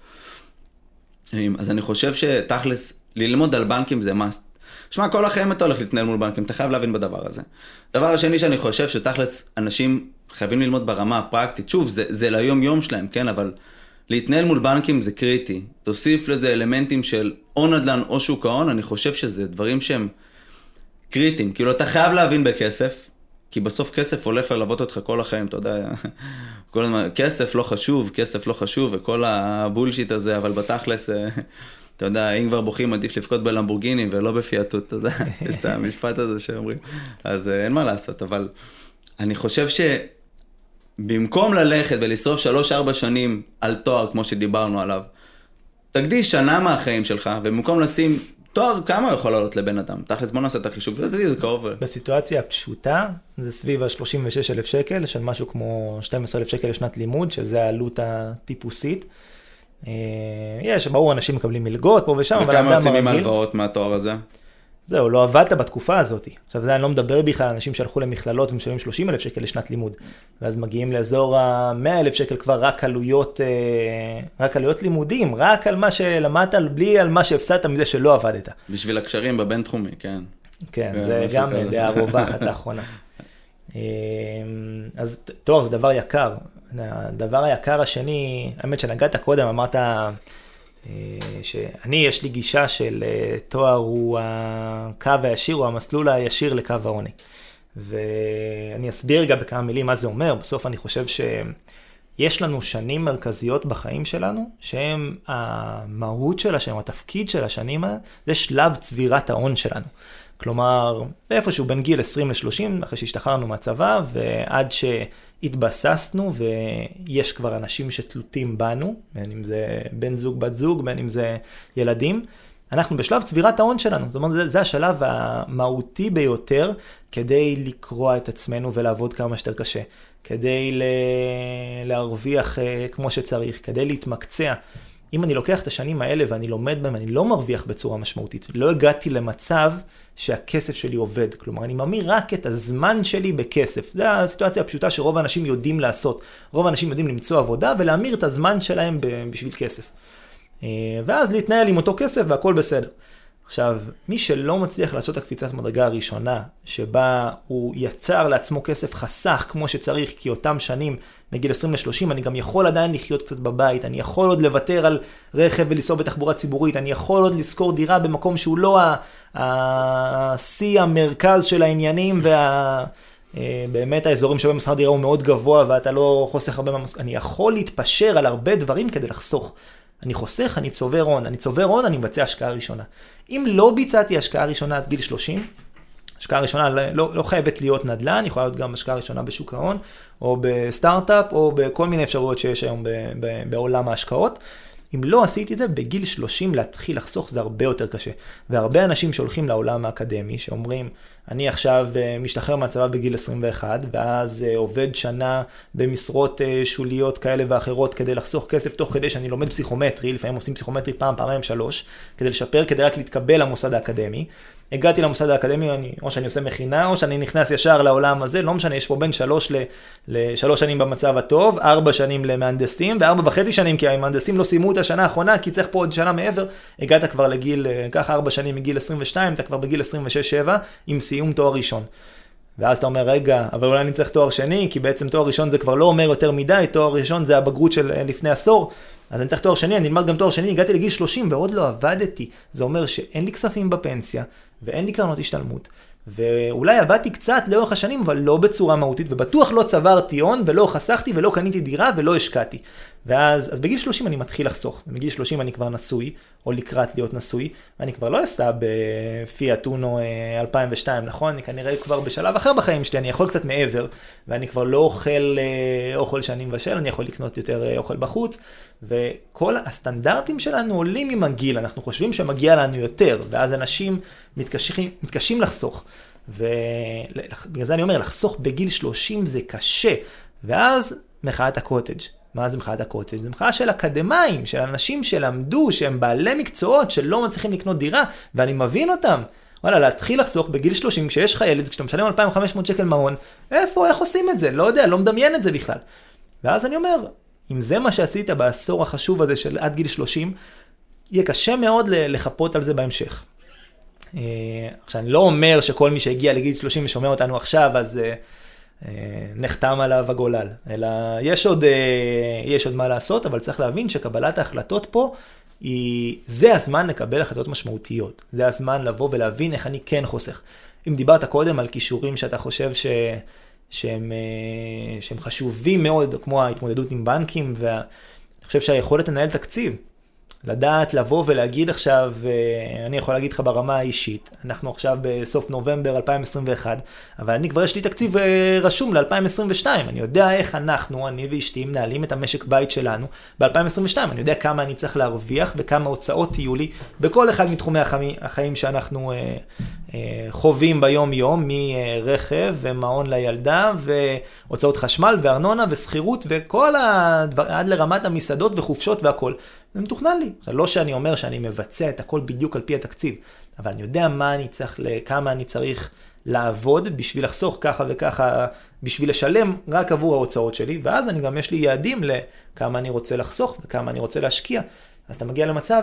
אז אני חושב שתכלס, ללמוד על בנקים זה must. שמה, כל החיים אתה הולך להתנהל מול בנקים, אתה חייב להבין בדבר הזה. הדבר השני שאני חושב שתכלס, אנשים חייבים ללמוד ברמה הפרקטית. שוב, זה ליום יום שלהם, כן? אבל להתנהל מול בנקים זה קריטי. תוסיף לזה אלמנטים של או נדל"ן או שוק ההון, אני חושב שזה דברים שהם קריטיים. כאילו, אתה חייב להבין בכסף, כי בסוף כסף הולך ללוות אותך כל החיים, אתה יודע, כל הזמן, כסף לא חשוב, וכל הבולשיט הזה, אבל בתכלס, אתה יודע, אם כבר בוכים, עדיף לבכות בלמבורגיני ולא בפיאטות, אתה יודע, יש את המשפט הזה שאומרים, אז אין מה לעשות, אבל אני חושב שבמקום ללכת ולשרוף 3-4 שנים על תואר, כמו שדיברנו עליו, תקדיש שנה מהחיים שלך, ובמקום לשים תואר, כמה יכול לעלות לבן אדם? תכלס, בוא נעשה את החישוב, זה קרוב. בסיטואציה הפשוטה, זה סביב ה-36,000 שקל, של משהו כמו 12,000 שקל לשנת לימוד, שזה העלות הטיפוסית. יש, ברור, אנשים מקבלים מלגות פה ושם, אבל אדם מרגיל. הלוואות מהתואר הזה? זהו, לא עבדת בתקופה הזאת. עכשיו, זה אני לא מדבר בכלל, אנשים שהלכו למכללות ומשלמים 30,000 שקל לשנת לימוד, ואז מגיעים לאזור ה-100,000 שקל כבר רק עלויות לימודים, רק על מה שלמדת, בלי על מה שהפסדת מזה שלא עבדת. בשביל הקשרים בבינתחומי, כן. כן, זה גם דעה רווחת לאחרונה. אז תואר, זה דבר יקר. הדבר היקר השני, האמת שנגעת קודם, אמרת שאני יש לי גישה של תואר הוא הקו הישיר, הוא המסלול הישיר לקו העוני. ואני אסביר גם בכמה מילים מה זה אומר. בסוף אני חושב שיש לנו שנים מרכזיות בחיים שלנו, שהם המהות שלה, שהם התפקיד של השנים, זה שלב צבירת ההון שלנו. כלומר, איפשהו בין גיל 20 ל-30, אחרי שהשתחררנו מהצבא, ועד שהתבססנו, ויש כבר אנשים שתלותים בנו, בין אם זה בן זוג, בת זוג, בין אם זה ילדים, אנחנו בשלב צבירת ההון שלנו. זאת אומרת, זה השלב המהותי ביותר, כדי לקרוא את עצמנו ולעבוד כמה שיותר קשה, כדי להרוויח כמו שצריך, כדי להתמקצע. אם אני לוקח את השנים האלה ואני לומד בהם, אני לא מרוויח בצורה משמעותית. לא הגעתי למצב שהכסף שלי עובד. כלומר, אני ממיר רק את הזמן שלי בכסף. זו הסיטואציה הפשוטה שרוב האנשים יודעים לעשות. רוב האנשים יודעים למצוא עבודה ולהמיר את הזמן שלהם בשביל כסף. ואז להתנהל עם אותו כסף והכל בסדר. עכשיו, מי שלא מצליח לעשות הקפיצת מדרגה הראשונה, שבה הוא יצר לעצמו כסף חסך כמו שצריך, כי אותם שנים, נגיד 20-30, אני גם יכול עדיין לחיות קצת בבית, אני יכול עוד לוותר על רכב ולסעוב בתחבורה ציבורית, אני יכול עוד לזכור דירה במקום שהוא לא השיא המרכז של העניינים, ובאמת האזורים שבהם מסחר דירה הוא מאוד גבוה, ואתה לא חוסך הרבה מהמסחר, אני יכול להתפשר על הרבה דברים כדי לחסוך. אני חוסך, אני צובר הון. אני צובר הון, אני מבצע השקעה ראשונה. אם לא ביצעתי השקעה ראשונה עד גיל 30, השקעה ראשונה לא חייבת להיות נדל"ן, יכולה להיות גם השקעה ראשונה בשוק ההון, או בסטארט-אפ, או בכל מיני אפשרויות שיש היום בעולם ההשקעות. אם לא עשיתי את זה, בגיל 30 להתחיל לחסוך זה הרבה יותר קשה. והרבה אנשים שהולכים לעולם האקדמי, שאומרים, אני עכשיו משתחרר מהצבא בגיל 21, ואז עובד שנה במשרות שוליות כאלה ואחרות, כדי לחסוך כסף תוך כדי שאני לומד פסיכומטרי, לפעמים עושים פסיכומטרי פעם, פעמיים, 3, כדי לשפר, כדי רק להתקבל למוסד האקדמי. הגעתי למוסד האקדמי, או שאני עושה מכינה, או שאני נכנס ישר לעולם הזה, לא משנה, יש פה בין 3 שנים במצב הטוב, 4 שנים למהנדסים, ו4.5 שנים, כי המהנדסים לא סיימו את השנה האחרונה, כי צריך פה עוד שנה מעבר, הגעת כבר לגיל, כך 4 שנים מגיל 22, אתה כבר בגיל 26-7, עם סיום תואר ראשון. ואז אתה אומר, רגע, אבל אולי אני צריך תואר שני, כי בעצם תואר ראשון זה כבר לא אומר יותר מדי, תואר ראשון זה הבגרות של לפני עשור, אז אני צריך תואר שני, אני נלמד גם תואר שני, הגעתי לגיל 30 ועוד לא עבדתי. זה אומר שאין לי כספים בפנסיה, ואין לי קרנות השתלמות, ואולי עבדתי קצת לאורך השנים, אבל לא בצורה מהותית, ובטוח לא צברתי הון, ולא חסכתי, ולא קניתי דירה, ולא השקעתי. ואז בגיל 30 אני מתחיל לחסוך, ובגיל 30 אני כבר נשוי, או לקראת להיות נשוי, ואני כבר לא אסע בפיאט אונו 2002, נכון? אני כנראה כבר בשלב אחר בחיים שלי, אני יכול קצת מעבר, ואני כבר לא אוכל אוכל שאני מבשל, אני יכול לקנות יותר אוכל בחוץ, וכל הסטנדרטים שלנו עולים עם הגיל, אנחנו חושבים שמגיע לנו יותר, ואז אנשים מתקשים לחסוך, ובגלל זה אני אומר, לחסוך בגיל 30 זה קשה, ואז מחאת הקוטג'. מה זה מחאת הקוטג'? זה מחאה של אקדמאים, של אנשים שלמדו, שהם בעלי מקצועות, שלא מצליחים לקנות דירה, ואני מבין אותם. וואלה, להתחיל לחסוך בגיל 30, כשיש לך ילד, כשאתה משלם 2,500 שקל מעון, איך עושים את זה? לא יודע, לא מדמיין את זה בכלל. ואז אני אומר, אם זה מה שעשית בעשור החשוב הזה של עד גיל 30, יהיה קשה מאוד לחפות על זה בהמשך. עכשיו, אני לא אומר שכל מי שהגיע לגיל 30 ושומע אותנו עכשיו, אז נחתם עליו הגולל, אלא יש עוד מה לעשות, אבל צריך להבין שקבלת ההחלטות פה, זה הזמן לקבל החלטות משמעותיות. זה הזמן לבוא ולהבין איך אני כן חוסך. אם דיברת קודם על כישורים שאתה חושב שהם חשובים מאוד, כמו ההתמודדות עם בנקים, ואני חושב שהיכולת לנהל תקציב, לדעת לבוא ולהגיד עכשיו, אני יכול להגיד לך ברמה האישית, אנחנו עכשיו בסוף נובמבר 2021, אבל אני כבר יש לי תקציב רשום ל-2022, אני יודע איך אני ואשתי מנהלים את המשק בית שלנו ב-2022, אני יודע כמה אני צריך להרוויח וכמה הוצאות יהיו לי, בכל אחד מתחומי החיים שאנחנו חווים ביום יום, מרכב ומעון לילדה, והוצאות חשמל וארנונה וסחירות וכל הדבר, עד לרמת המסעדות וחופשות והכל. זה מתוכנן לי. עכשיו, לא שאני אומר שאני מבצע את הכל בדיוק על פי התקציב, אבל אני יודע מה אני צריך, כמה אני צריך לעבוד בשביל לחסוך ככה וככה, בשביל לשלם רק עבור ההוצאות שלי, ואז אני גם יש לי יעדים לכמה אני רוצה לחסוך וכמה אני רוצה להשקיע. אז אתה מגיע למצב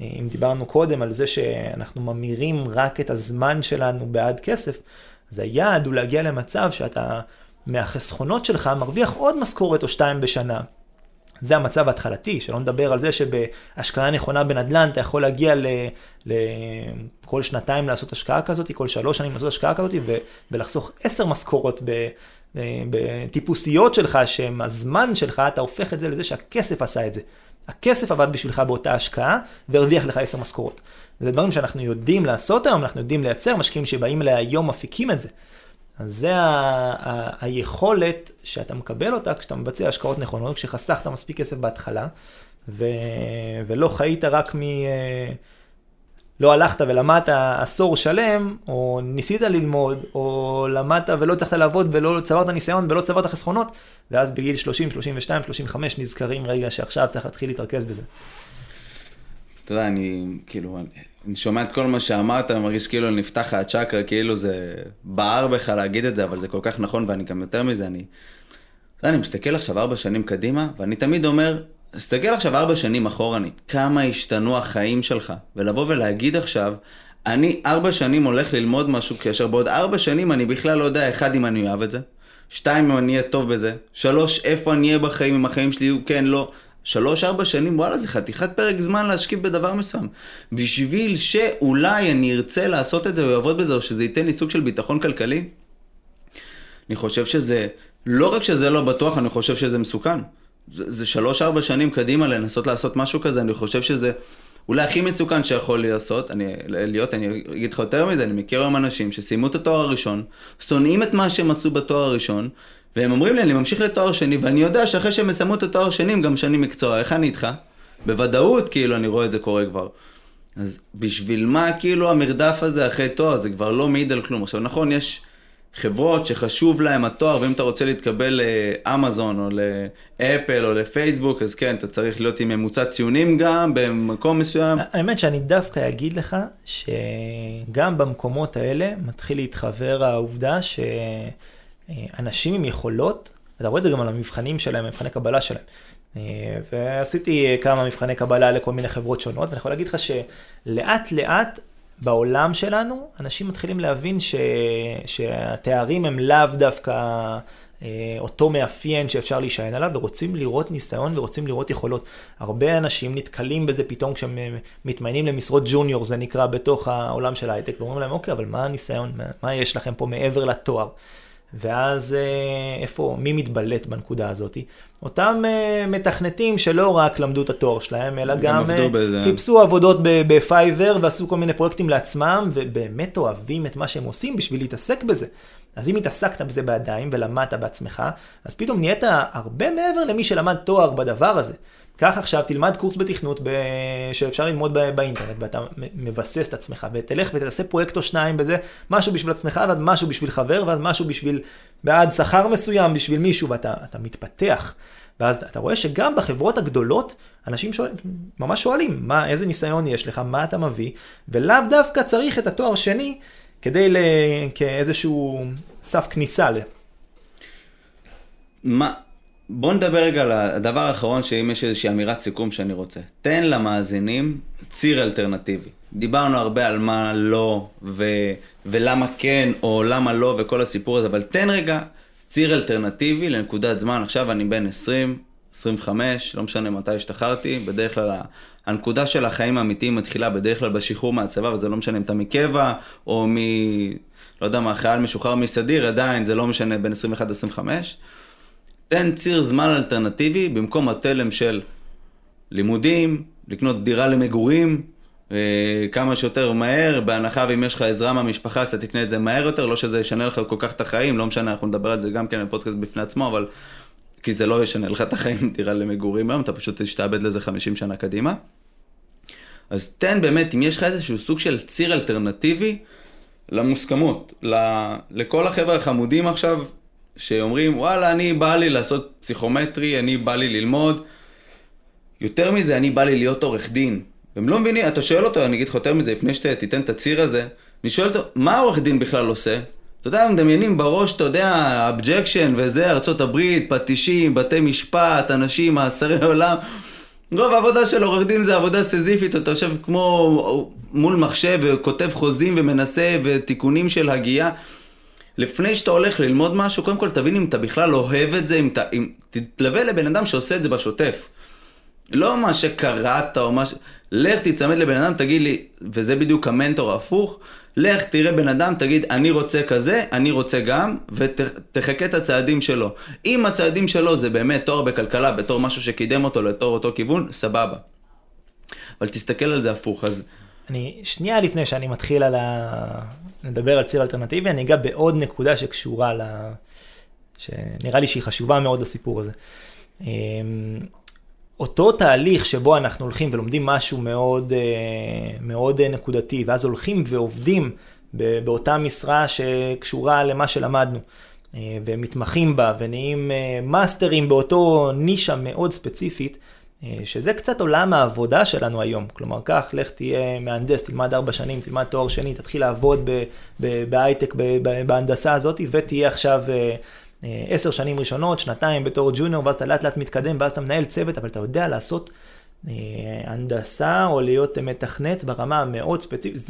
אם דיברנו קודם על זה שאנחנו ממירים רק את הזמן שלנו בעד כסף, אז היעד הוא להגיע למצב שאתה מהחסכונות שלך מרוויח עוד משכורת או 2 בשנה. זה המצב ההתחלתי, שלא נדבר על זה שבהשקעה נכונה בנדל"ן אתה יכול להגיע כל 2 שנתיים לעשות השקעה כזאת, כל 3 שנים לעשות השקעה כזאת, ולחסוך 10 משכורות בטיפוסיות שלך, שהם הזמן שלך, אתה הופך את זה לזה שהכסף עשה את זה. הכסף עבד בשבילך באותה השקעה, והרוויח לך 10 משכורות. וזה דברים שאנחנו יודעים לעשות היום, אנחנו יודעים לייצר, משקיעים שבאים להיום מפיקים את זה. אז זה היכולת שאתה מקבל אותה, כשאתה מבצע השקעות נכונות, כשחסכת מספיק כסף בהתחלה, ולא חיית רק לא הלכת ולמדת עשור שלם, או ניסית ללמוד, או למדת ולא צריכת לעבוד, ולא צברת ניסיון, ולא צברת חסכונות, ואז בגיל 30, 32, 35 נזכרים רגע שעכשיו צריך להתחיל להתרכז בזה. אתה יודע, אני שומע את כל מה שאמרת, אני מרגיש כאילו נפתח הצ'קרה, כאילו זה בער בך להגיד את זה, אבל זה כל כך נכון, ואני גם יותר מזה, אני מסתכל עכשיו 4 שנים קדימה, ואני תמיד אומר, תסתכל עכשיו 4 שנים אחורנית, כמה השתנו החיים שלך, ולבוא ולהגיד עכשיו, אני 4 שנים הולך ללמוד משהו, כאשר בעוד 4 שנים אני בכלל לא יודע, 1, אם אני אוהב את זה, 2, אם אני אהיה טוב בזה, 3, איפה אני אהיה בחיים, אם החיים שלי הוא כן, לא, 3-4 שנים, וואלה, זה חתיכת פרק זמן להשקיף בדבר מסוים. בשביל שאולי אני ארצה לעשות את זה ויעבוד בזה, או שזה ייתן לי סוג של ביטחון כלכלי, אני חושב שזה, לא רק שזה לא בטוח, אני חושב שזה מסוכן. זה 3-4 שנים קדימה לנסות לעשות משהו כזה, אני חושב שזה אולי הכי מסוכן שיכול לעשות, אני אגיד לך יותר מזה, אני מכיר היום אנשים שסיימו את התואר הראשון, שונאים את מה שהם עשו בתואר הראשון, והם אומרים לי, אני ממשיך לתואר שני, ואני יודע שאחרי שהם מסיימו את התואר שני, הם גם שני מקצוע, איך אני איתך? בוודאות, כאילו, אני רואה את זה קורה כבר. אז בשביל מה, כאילו, המרדף הזה אחרי תואר, זה כבר לא מעיד על כלום. עכשיו, נכון, יש חברות שחשוב להם התואר, ואם אתה רוצה להתקבל לאמזון או לאפל או לפייסבוק, אז כן, אתה צריך להיות עם ממוצע ציונים גם במקום מסוים. האמת שאני דווקא אגיד לך שגם במקומות האלה מתחיל להתחבר העובדה שאנשים עם יכולות, אתה רואה את זה גם על המבחנים שלהם, מבחני קבלה שלהם. ועשיתי כמה מבחני קבלה לכל מיני חברות שונות, ואני יכול להגיד לך שלאט לאט בעולם שלנו, אנשים מתחילים להבין שהתארים הם לאו דווקא אותו מאפיין שאפשר להישען עליו, ורוצים לראות ניסיון ורוצים לראות יכולות. הרבה אנשים נתקלים בזה פתאום כשהם מתמיינים למשרות ג'וניור, זה נקרא בתוך העולם של ההייטק, ואומרים להם, אוקיי, אבל מה הניסיון? מה יש לכם פה מעבר לתואר? ואז איפה, מי מתבלט בנקודה הזאת? אותם מתכנתים שלא רק למדו את התואר שלהם, אלא גם חיפשו עבודות בפייבר ועשו כל מיני פרויקטים לעצמם, ובאמת אוהבים את מה שהם עושים בשביל להתעסק בזה. אז אם התעסקת בזה בידיים ולמדת בעצמך, אז פתאום נהיית הרבה מעבר למי שלמד תואר בדבר הזה. כך עכשיו תלמד קורס בתכנות שאפשר ללמוד באינטרנט, ואתה מבסס את עצמך, ותלך ותעשה פרויקט או שניים בזה, משהו בשביל עצמך, ואז משהו בשביל חבר, ואז משהו בשביל בעד שכר מסוים, בשביל מישהו, ואתה מתפתח. ואז אתה רואה שגם בחברות הגדולות, אנשים ממש שואלים, איזה ניסיון יש לך, מה אתה מביא, ולאו דווקא צריך את התואר שני, כדי כאיזשהו סף כניסה מה? בוא נדבר רגע על הדבר האחרון, שאם יש איזושהי אמירת סיכום שאני רוצה. תן למאזינים ציר אלטרנטיבי. דיברנו הרבה על מה לא ולמה כן או למה לא וכל הסיפור הזה, אבל תן רגע ציר אלטרנטיבי לנקודת זמן. עכשיו אני בין 20, 25, לא משנה מתי השתחררתי. בדרך כלל הנקודה של החיים האמיתיים מתחילה בדרך כלל בשחרור מהצבא, וזה לא משנה אם אתה מקבע או לא יודע מה, חייל משוחרר מסדיר, עדיין זה לא משנה בין 21 ל-25. תן ציר זמן אלטרנטיבי במקום התלם של לימודים, לקנות דירה למגורים, כמה שיותר מהר, בהנחה ואם יש לך עזרה מהמשפחה, אז אתה תקנה את זה מהר יותר, לא שזה ישנה לך כל כך את החיים, לא משנה, אנחנו נדבר על זה גם כן בפודקאסט בפני עצמו, אבל כי זה לא ישנה לך את החיים, דירה למגורים היום, אתה פשוט תשתעבד לזה 50 שנה קדימה. אז תן באמת, אם יש לך איזשהו סוג של ציר אלטרנטיבי, למוסכמות, לכל החבר'ה החמודים עכשיו, שאומרים, וואלה, אני בא לי לעשות פסיכומטרי, אני בא לי ללמוד. יותר מזה, אני בא לי להיות עורך דין. והם לא מבינים, אתה שואל אותו, אני אגיד לך יותר מזה, לפני שתיתן את הציר הזה, אני שואל אותו, מה עורך דין בכלל עושה? אתה יודע, הם מדמיינים בראש, אתה יודע, אבג'קשן וזה, ארצות הברית, פטישים, בתי משפט, אנשים, מאסרי עולם. רוב העבודה של עורך דין זה עבודה סזיפית, אתה יושב כמו מול מחשב וכותב חוזים ומנסה ותיקונים של הגייה. לפני שאתה הולך ללמוד משהו, קודם כל תבין אם אתה בכלל אוהב את זה, אם תתלווה לבן אדם שעושה את זה בשוטף. לא מה שקראת או מה ש... לך תצמד לבן אדם, תגיד לי, וזה בדיוק המנטור ההפוך, לך תראה בן אדם, תגיד, אני רוצה כזה, אני רוצה גם, ותחכה את הצעדים שלו. אם הצעדים שלו זה באמת תואר בכלכלה, בתור משהו שקידם אותו לתואר אותו כיוון, סבבה. אבל תסתכל על זה הפוך, אז... שנייה לפני שאני מתחיל נדבר על ציר אלטרנטיבי, אני אגע בעוד נקודה שקשורה שנראה לי שהיא חשובה מאוד לסיפור הזה. אותו תהליך שבו אנחנו הולכים ולומדים משהו מאוד, מאוד נקודתי, ואז הולכים ועובדים באותה משרה שקשורה למה שלמדנו, ומתמחים בה, ונהיים מאסטרים באותו נישה מאוד ספציפית, שזה קצת עולם העבודה שלנו היום. כלומר, כך, לך תהיה מהנדס, תלמד 4 שנים, תלמד תואר שני, תתחיל לעבוד בהייטק, בהנדסה הזאת, ותהיה עכשיו 10 שנים ראשונות, 2 בתור ג'וניור, ואז אתה לאט לאט מתקדם, ואז אתה מנהל צוות, אבל אתה יודע לעשות הנדסה או להיות מתכנת ברמה מאוד ספציפית.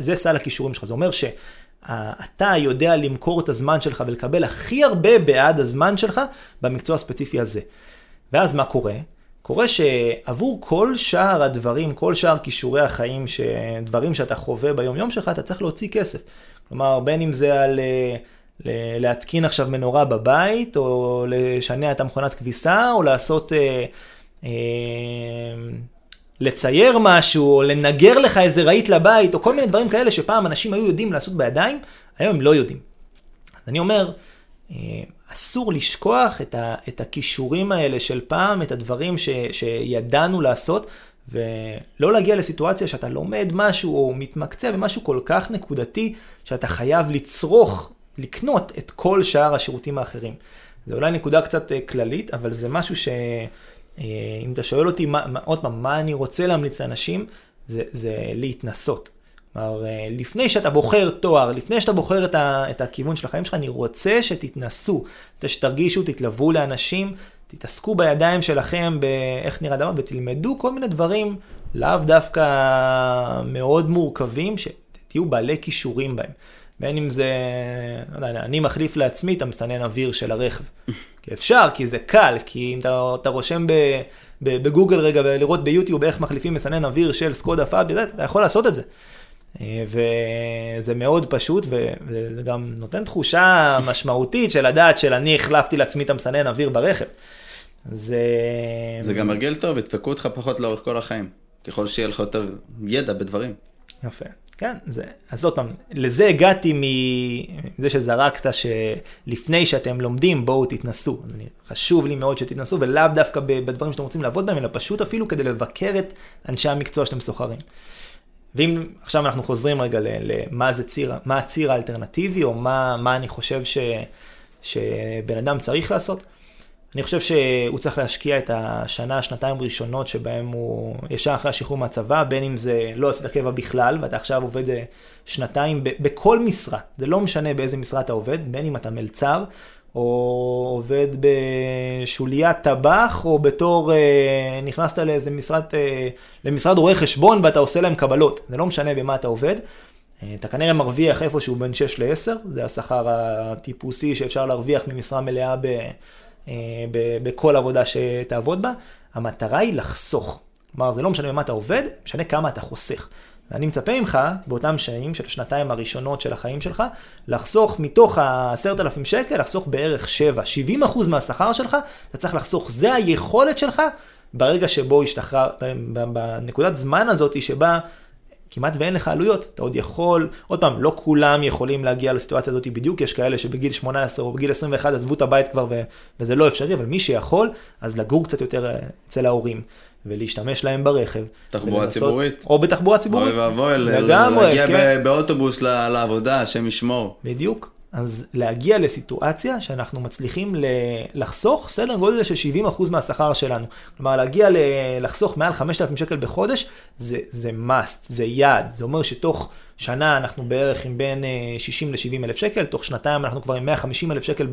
זה סל הכישורים שלך. זה אומר שאתה יודע למכור את הזמן שלך ולקבל הכי הרבה בעד הזמן שלך במקצוע הספציפי הזה. ואז מה קורה? קורה שעבור כל שאר הדברים, כל שאר כישורי החיים, דברים שאתה חווה ביום יום שלך, אתה צריך להוציא כסף. כלומר, בין אם זה על להתקין עכשיו מנורה בבית, או לשנע את המכונת כביסה, או לעשות, לצייר משהו, או לנגר לך איזה רעית לבית, או כל מיני דברים כאלה שפעם אנשים היו יודעים לעשות בידיים, היום הם לא יודעים. אז אני אומר, אסור לשכוח את הכישורים האלה של פעם, את הדברים שידענו לעשות, ולא להגיע לסיטואציה שאתה לומד משהו או מתמקצע במשהו כל כך נקודתי, שאתה חייב לצרוך לקנות את כל שאר השירותים האחרים. זה אולי נקודה קצת כללית, אבל זה משהו שאם אתה שואל אותי עוד פעם, מה אני רוצה להמליץ לאנשים, זה להתנסות. כלומר, לפני שאתה בוחר תואר, לפני שאתה בוחר את הכיוון של החיים שלך, אני רוצה שתתנסו, שתרגישו, תתלוו לאנשים, תתעסקו בידיים שלכם באיך נראה דבר, ותלמדו כל מיני דברים לאו דווקא מאוד מורכבים, שתהיו בעלי כישורים בהם. בין אם זה, לא יודע, אני מחליף לעצמי את המסנן אוויר של הרכב. כי אפשר, כי זה קל, כי אם אתה רושם בגוגל רגע ולראות ביוטיוב איך מחליפים מסנן אוויר של סקודה פאביה, אתה יכול לעשות את זה. וזה מאוד פשוט, וזה גם נותן תחושה משמעותית של הדעת של אני החלפתי לעצמי את המסנן אוויר ברכב. זה גם הרגל טוב, ידפקו אותך פחות לאורך כל החיים, ככל שיהיה לך יותר ידע בדברים. יפה. כן, אז זאת פעם, לזה הגעתי מזה שזרקת שלפני שאתם לומדים, בואו תתנסו. חשוב לי מאוד שתתנסו, ולאו דווקא בדברים שאתם רוצים לעבוד בהם, אלא פשוט אפילו כדי לבקר את אנשי המקצוע שאתם סוחרים. ואם עכשיו אנחנו חוזרים רגע למה זה ציר, מה הציר האלטרנטיבי, או מה אני חושב שבן אדם צריך לעשות, אני חושב שהוא צריך להשקיע את השנה, שנתיים ראשונות שבהם הוא ישר אחרי השחרור מהצבא, בין אם זה לא עשית קבע בכלל, ואתה עכשיו עובד שנתיים בכל משרה, זה לא משנה באיזה משרה אתה עובד, בין אם אתה מלצר, או עובד בשוליית טבח, או בתור נכנסת לאיזה למשרד רואי חשבון, ואתה עושה להם קבלות, זה לא משנה במה אתה עובד, אתה כנראה מרוויח איפשהו בין 6 ל-10, זה השכר הטיפוסי שאפשר להרוויח ממשרה מלאה בכל עבודה שתעבוד בה, המטרה היא לחסוך. כלומר, זה לא משנה במה אתה עובד, משנה כמה אתה חוסך. ואני מצפה ממך, באותם שנים של השנתיים הראשונות של החיים שלך, לחסוך מתוך 10,000 שקל, לחסוך בערך 70% מהשכר שלך, אתה צריך לחסוך. זה היכולת שלך ברגע שבו השתחרר, בנקודת זמן הזאת שבה כמעט ואין לך עלויות, אתה עוד יכול, עוד פעם, לא כולם יכולים להגיע לסיטואציה הזאת בדיוק, יש כאלה שבגיל 18 או בגיל 21 עזבו את הבית כבר וזה לא אפשרי, אבל מי שיכול, אז לגור קצת יותר אצל ההורים, ולהשתמש להם ברכב. תחבורה ציבורית. או בתחבורה ציבורית. להגיע באוטובוס לעבודה, השם ישמור. בדיוק. אז להגיע לסיטואציה שאנחנו מצליחים לחסוך, סדר גודל של 70% מהשכר שלנו. כלומר, להגיע לחסוך מעל 5,000 שקל בחודש, זה must, זה יעד. זה אומר שתוך שנה אנחנו בערך עם בין 60 ל-70 אלף שקל, תוך שנתיים אנחנו כבר עם 150 אלף שקל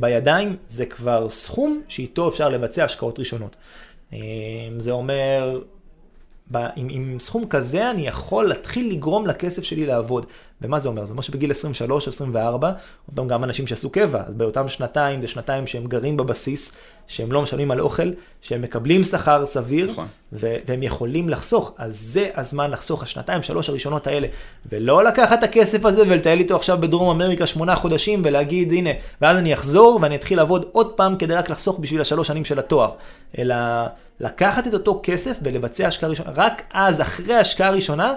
בידיים, זה כבר סכום שאיתו אפשר לבצע השקעות ראשונות. זה אומר, עם סכום כזה אני יכול להתחיל לגרום לכסף שלי לעבוד. ומה זה אומר? זה אומר שבגיל 23, 24, אותם גם אנשים שעשו קבע, אז באותם שנתיים, זה שנתיים שהם גרים בבסיס, שהם לא משלמים על אוכל, שהם מקבלים שכר סביר, נכון. והם יכולים לחסוך. אז זה הזמן לחסוך, השנתיים, 3 הראשונות האלה. ולא לקחת את הכסף הזה ולטייל איתו עכשיו בדרום אמריקה 8 חודשים, ולהגיד, הנה, ואז אני אחזור ואני אתחיל לעבוד עוד פעם כדי רק לחסוך בשביל 3 שנים של התואר. אלא לקחת את אותו כסף ולבצע השקעה ראשונה. רק אז, אחרי השקעה ראשונה,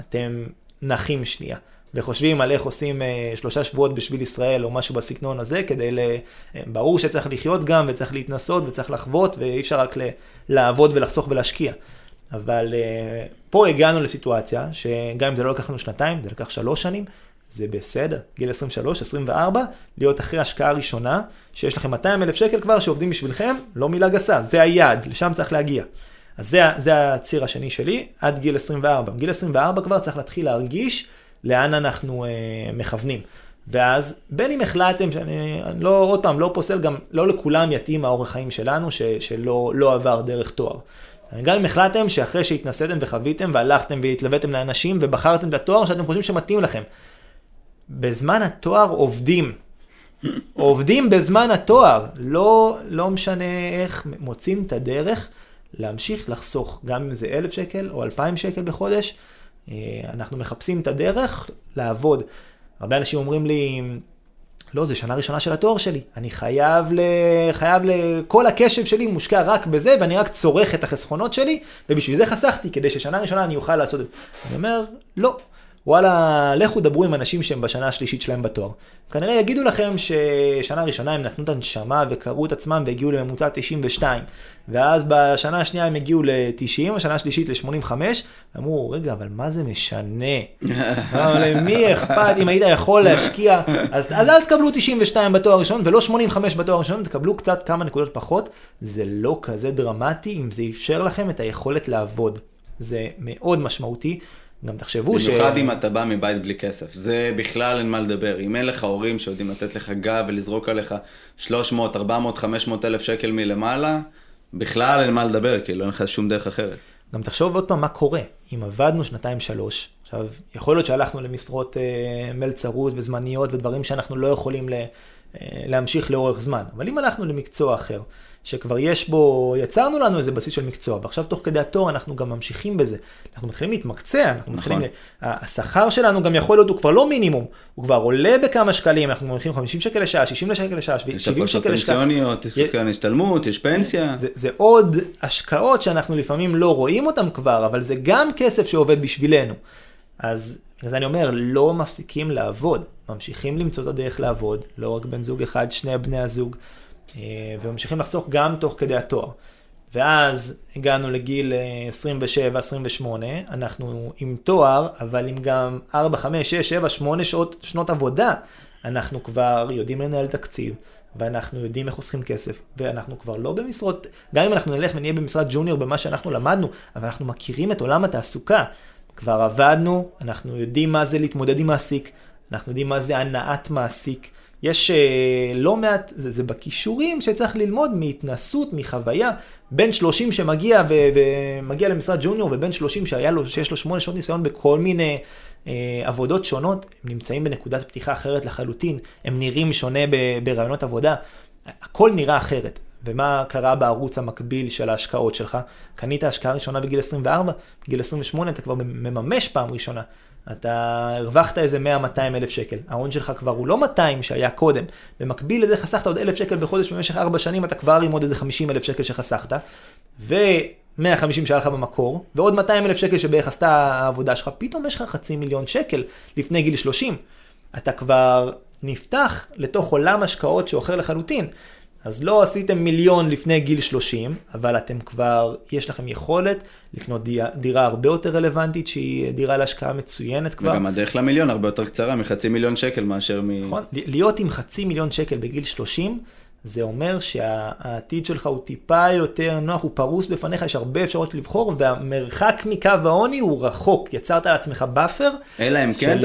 אתם נחים שנייה. וחושבים על איך עושים 3 שבועות בשביל ישראל, או משהו בסגנון הזה, כדי ברור שצריך לחיות גם, וצריך להתנסות, וצריך לחוות, ואי אפשר רק לעבוד ולחסוך ולהשקיע. אבל פה הגענו לסיטואציה, שגם אם זה לא לקחנו 2, זה לקח 3 שנים, זה בסדר. גיל 23, 24, להיות אחרי השקעה ראשונה, שיש לכם 200 אלף שקל כבר, שעובדים בשבילכם, לא מילה גסה, זה היעד, לשם צריך להגיע. אז זה הציר השני שלי, עד גיל 24. בגיל 24 כבר צריך להתחיל להרגיש, לאן אנחנו מכוונים. ואז בין אם החלטתם, עוד פעם לא פוסל, גם לא לכולם יתאים האורח חיים שלנו, שלא עבר דרך תואר. גם אם החלטתם שאחרי שהתנסיתם וחוויתם, והלכתם והתלוויתם לאנשים, ובחרתם את התואר שאתם חושבים שמתאים לכם. בזמן התואר עובדים. עובדים בזמן התואר. לא משנה איך מוצאים את הדרך, להמשיך לחסוך, גם אם זה 1,000 שקל או 2,000 שקל בחודש, אנחנו מחפשים את הדרך לעבוד. הרבה אנשים אומרים לי, לא, זה שנה ראשונה של התואר שלי, אני חייב כל הקשב שלי מושקע רק בזה, ואני רק צורך את החסכונות שלי, ובשביל זה חסכתי, כדי ששנה ראשונה אני אוכל לעשות את זה. אני אומר, לא, וואלה, לכו דברו עם אנשים שהם בשנה השלישית שלהם בתואר. כנראה יגידו לכם ששנה ראשונה הם נתנו את הנשמה וקראו את עצמם והגיעו לממוצע 92. ואז בשנה השנייה הם הגיעו ל-90, השנה השלישית ל-85. אמרו, רגע, אבל מה זה משנה? למי אכפת? אם היית יכול להשקיע, אז אל תקבלו 92 בתואר ראשון ולא 85 בתואר ראשון, תקבלו קצת כמה נקודות פחות. זה לא כזה דרמטי אם זה אפשר לכם את היכולת לעבוד. זה מאוד משמעותי. גם תחשבו במיוחד אם אתה בא מבית בלי כסף, זה בכלל אין מה לדבר. אם אין לך הורים שיודעים לתת לך גב ולזרוק עליך 300, 400, 500 אלף שקל מלמעלה, בכלל אין מה לדבר, כי לא אין לך שום דרך אחרת. גם תחשוב עוד פעם מה קורה. אם עבדנו 2-3, עכשיו יכול להיות שהלכנו למשרות מלצרות וזמניות ודברים שאנחנו לא יכולים להמשיך לאורך זמן. אבל אם הלכנו למקצוע אחר, שכבר יש בו, יצרנו לנו איזה בסיס של מקצוע, ועכשיו תוך כדי התואר אנחנו גם ממשיכים בזה, אנחנו מתחילים להתמקצע, אנחנו מתחילים, השכר שלנו גם יכול להיות, הוא כבר לא מינימום, הוא כבר עולה בכמה שקלים, אנחנו מוליכים 50 שקל לשעה, 60 שקל לשעה, 70 שקל לשעה. פנסיוניות, יש כאן השתלמות, יש פנסיה. זה עוד השקעות שאנחנו לפעמים לא רואים אותן כבר, אבל זה גם כסף שעובד בשבילנו. אז אני אומר, לא מפסיקים לעבוד, ממשיכים למצוא את הדרך לעבוד, לא רק בן זוג אחד, שני בני הזוג, וממשיכים לחסוך גם תוך כדי התואר. ואז הגענו לגיל 27, 28, אנחנו עם תואר, אבל עם גם 4, 5, 6, 7, 8 שנות עבודה, אנחנו כבר יודעים לנהל תקציב, ואנחנו יודעים איך עושים כסף, ואנחנו כבר לא במשרות, גם אם אנחנו נלך ונהיה במשרד ג'וניור במה שאנחנו למדנו, אבל אנחנו מכירים את עולם התעסוקה, כבר עבדנו, אנחנו יודעים מה זה להתמודד עם מעסיק, אנחנו יודעים מה זה הנעת מעסיק, יש לא מעט, זה בכישורים שצריך ללמוד מהתנסות, מחוויה, בין 30 שמגיע ומגיע למשרד ג'וניור, ובין 30 שיש לו 8 שעות ניסיון בכל מיני עבודות שונות, הם נמצאים בנקודת פתיחה אחרת לחלוטין, הם נראים שונה ברעיונות עבודה, הכל נראה אחרת. ומה קרה בערוץ המקביל של ההשקעות שלך? קנית ההשקעה הראשונה בגיל 24, בגיל 28 אתה כבר מממש פעם ראשונה. אתה הרווחת איזה 100-200 אלף שקל. ההון שלך כבר הוא לא 200 שהיה קודם. במקביל לזה חסכת עוד 1,000 שקל בחודש במשך 4 שנים, אתה כבר עם עוד איזה 50 אלף שקל שחסכת. ו-150 שהיה לך במקור, ועוד 200 אלף שקל שבערך עשתה העבודה שלך. פתאום יש לך 500,000 שקל לפני גיל 30. אתה כבר נפתח לתוך עולם השקעות שאחר לחלוטין. אז לא עשיתם 1,000,000 לפני גיל 30, אבל אתם כבר, יש לכם יכולת לקנות דירה הרבה יותר רלוונטית, שהיא דירה להשקעה מצוינת כבר. וגם הדרך ל1,000,000 הרבה יותר קצרה, מ500,000 שקל מאשר מ... נכון, להיות עם 500,000 שקל בגיל 30, זה אומר שהעתיד שלך הוא טיפה יותר נוח, הוא פרוס בפניך, יש הרבה אפשרות לבחור, והמרחק מקו העוני הוא רחוק, יצרת על עצמך באפר. אלא אם כן,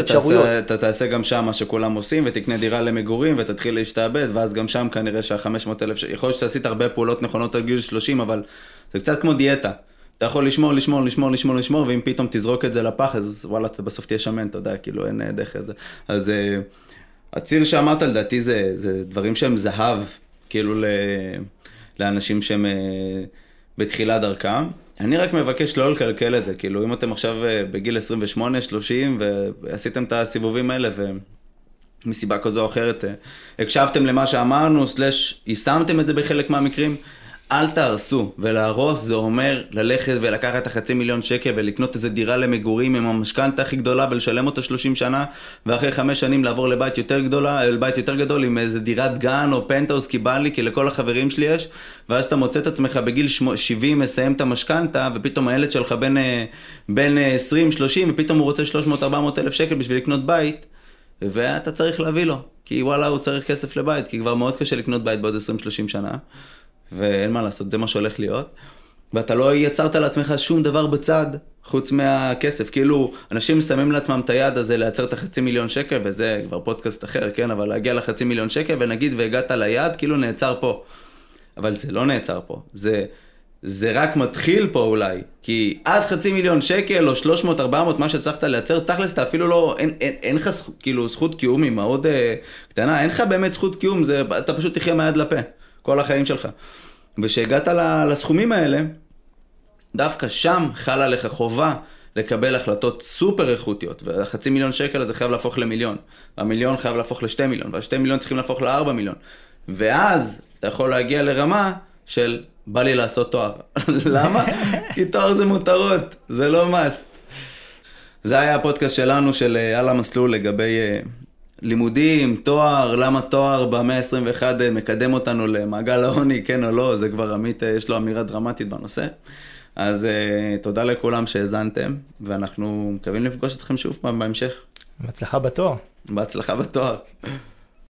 אתה תעשה גם שם מה שכולם עושים, ותקנה דירה למגורים, ותתחיל להשתעבד, ואז גם שם כנראה שה500,000, יכול להיות שעשית הרבה פעולות נכונות על גיל 30, אבל זה קצת כמו דיאטה. אתה יכול לשמור, ואם פתאום תזרוק את זה לפח, אז וואלה, אתה בסוף תהיה שמן, אתה יודע, כאילו אין דרך לזה. אז הציר שאמרת, לדעתי, זה דברים שהם זהב. כאילו לאנשים שהם בתחילה דרכם. אני רק מבקש לא לקלקל את זה, כאילו אם אתם עכשיו בגיל 28, 30 ועשיתם את הסיבובים האלה ומסיבה כזו או אחרת הקשבתם למה שאמרנו, סלש יישמתם את זה בחלק מהמקרים, אל תהרסו. ולהרוס זה אומר ללכת ולקחת 500,000 שקל ולקנות איזה דירה למגורים עם המשכנתה הכי גדולה ולשלם אותה 30 שנה, ואחרי 5 שנים לעבור לבית יותר גדול עם איזה דירת גן או פנטהאוס, כי בא לי, כי לכל החברים שלי יש, ואז אתה מוצא את עצמך בגיל 70 מסיים את המשכנתה, ופתאום הילד שלך בין 20-30 ופתאום הוא רוצה 300-400 אלף שקל בשביל לקנות בית, ואתה צריך להביא לו, כי וואלה הוא צריך כסף לבית, כי כבר מאוד קשה לקנות בית בעוד 20-30 שנה. ואין מה לעשות, זה מה שהולך להיות. ואתה לא יצרת לעצמך שום דבר בצד, חוץ מהכסף. כאילו, אנשים שמים לעצמם את היד הזה לייצר את 500,000 שקל, וזה כבר פודקאסט אחר, כן? אבל להגיע ל500,000 שקל, ונגיד, והגעת ליד, כאילו נעצר פה. אבל זה לא נעצר פה. זה רק מתחיל פה אולי. כי עד 500,000 שקל, או 300-400, מה שצריכת לייצר, תכלס, אתה אפילו לא, אין לך כאילו, זכות קיום היא מאוד קטנה. אין לך באמת זכות קיום, זה, אתה פשוט תחיה מהיד לפה. כל החיים שלך. ושהגעת לסכומים האלה, דווקא שם חלה לך חובה לקבל החלטות סופר איכותיות, וה500,000 שקל הזה חייב להפוך ל1,000,000, וה1,000,000 חייב להפוך ל2,000,000, וה2,000,000 צריכים להפוך ל4,000,000, ואז אתה יכול להגיע לרמה של, בא לי לעשות תואר. למה? כי תואר זה מותרות, זה לא must. זה היה הפודקאסט שלנו של על המסלול לגבי לימודים, תואר, למה תואר ב-121 מקדם אותנו למעגל העוני, כן או לא, זה כבר עמית, יש לו אמירה דרמטית בנושא. אז תודה לכולם שהזנתם, ואנחנו מקווים לפגוש אתכם שוב פעם בהמשך. בהצלחה בתואר. בהצלחה בתואר.